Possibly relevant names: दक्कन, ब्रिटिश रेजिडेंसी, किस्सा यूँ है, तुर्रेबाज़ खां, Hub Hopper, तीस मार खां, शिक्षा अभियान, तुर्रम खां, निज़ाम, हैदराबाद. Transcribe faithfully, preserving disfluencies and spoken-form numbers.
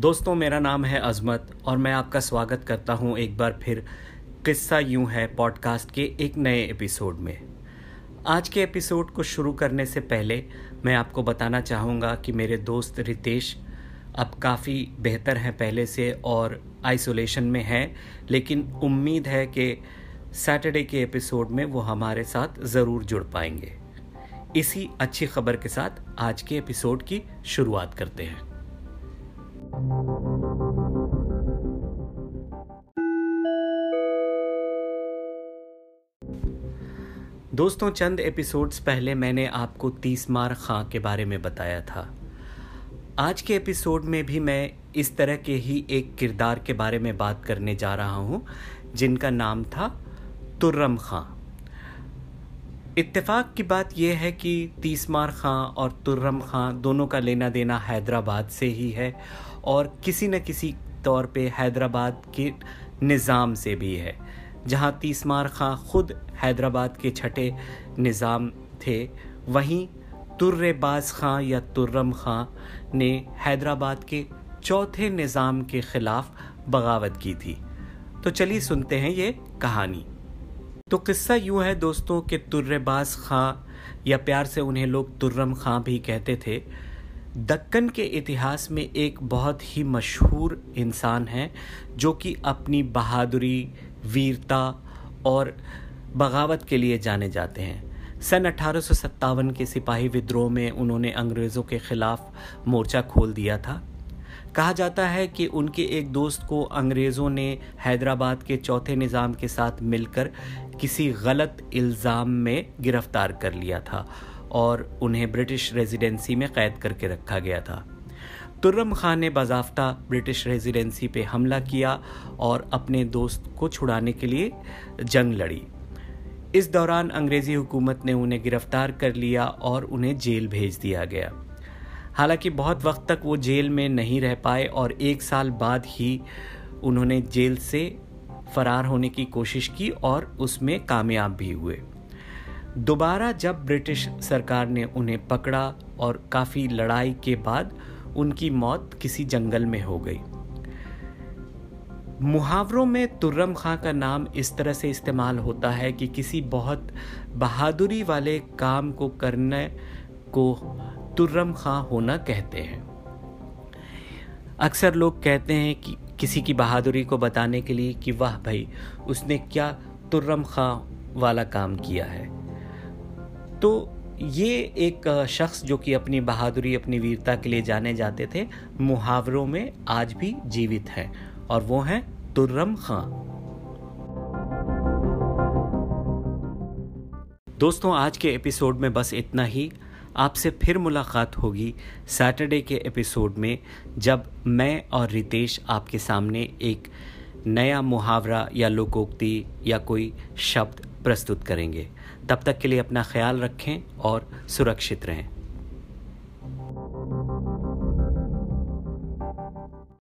दोस्तों, मेरा नाम है अज़मत और मैं आपका स्वागत करता हूं एक बार फिर किस्सा यूँ है पॉडकास्ट के एक नए एपिसोड में। आज के एपिसोड को शुरू करने से पहले मैं आपको बताना चाहूँगा कि मेरे दोस्त रितेश अब काफ़ी बेहतर हैं पहले से और आइसोलेशन में हैं, लेकिन उम्मीद है कि सैटरडे के एपिसोड में वो हमारे साथ ज़रूर जुड़ पाएंगे। इसी अच्छी खबर के साथ आज के एपिसोड की शुरुआत करते हैं। दोस्तों, चंद एपिसोड्स पहले मैंने आपको तीस मार खां के बारे में बताया था। आज के एपिसोड में भी मैं इस तरह के ही एक किरदार के बारे में बात करने जा रहा हूँ जिनका नाम था तुर्रम खां। इत्तेफाक की बात यह है कि तीस मार खां और तुर्रम खां दोनों का लेना देना हैदराबाद से ही है और किसी न किसी तौर पे हैदराबाद के निज़ाम से भी है, जहां तीस मार खां खुद हैदराबाद के छठे निज़ाम थे, वहीं तुर्रेबाज़ खां या तुर्रम खां ने हैदराबाद के चौथे निज़ाम के ख़िलाफ़ बगावत की थी। तो चलिए सुनते हैं ये कहानी। तो किस्सा यूँ है दोस्तों कि तुर्रेबाज़ खां, या प्यार से उन्हें लोग तुर्रम खां भी कहते थे, दक्कन के इतिहास में एक बहुत ही मशहूर इंसान हैं जो कि अपनी बहादुरी, वीरता और बगावत के लिए जाने जाते हैं। सन अठारह सौ सत्तावन के सिपाही विद्रोह में उन्होंने अंग्रेज़ों के ख़िलाफ़ मोर्चा खोल दिया था। कहा जाता है कि उनके एक दोस्त को अंग्रेज़ों ने हैदराबाद के चौथे निज़ाम के साथ मिलकर किसी गलत इल्ज़ाम में गिरफ़्तार कर लिया था और उन्हें ब्रिटिश रेजिडेंसी में क़ैद करके रखा गया था। तुर्रम खां ने बाज़ाफ्ता ब्रिटिश रेजिडेंसी पे हमला किया और अपने दोस्त को छुड़ाने के लिए जंग लड़ी। इस दौरान अंग्रेज़ी हुकूमत ने उन्हें गिरफ़्तार कर लिया और उन्हें जेल भेज दिया गया। हालांकि बहुत वक्त तक वो जेल में नहीं रह पाए और एक साल बाद ही उन्होंने जेल से फरार होने की कोशिश की और उसमें कामयाब भी हुए। दोबारा जब ब्रिटिश सरकार ने उन्हें पकड़ा और काफ़ी लड़ाई के बाद उनकी मौत किसी जंगल में हो गई। मुहावरों में तुर्रम खां का नाम इस तरह से इस्तेमाल होता है कि किसी बहुत बहादुरी वाले काम को करने को तुर्रम खां होना कहते हैं। अक्सर लोग कहते हैं कि किसी की बहादुरी को बताने के लिए कि वाह भाई, उसने क्या तुर्रम खां वाला काम किया है। तो ये एक शख्स जो कि अपनी बहादुरी, अपनी वीरता के लिए जाने जाते थे, मुहावरों में आज भी जीवित हैं और वो हैं तुर्रम खां। दोस्तों, आज के एपिसोड में बस इतना ही। आपसे फिर मुलाकात होगी सैटरडे के एपिसोड में, जब मैं और रितेश आपके सामने एक नया मुहावरा या लोकोक्ति या कोई शब्द प्रस्तुत करेंगे। तब तक के लिए अपना ख्याल रखें और सुरक्षित रहें।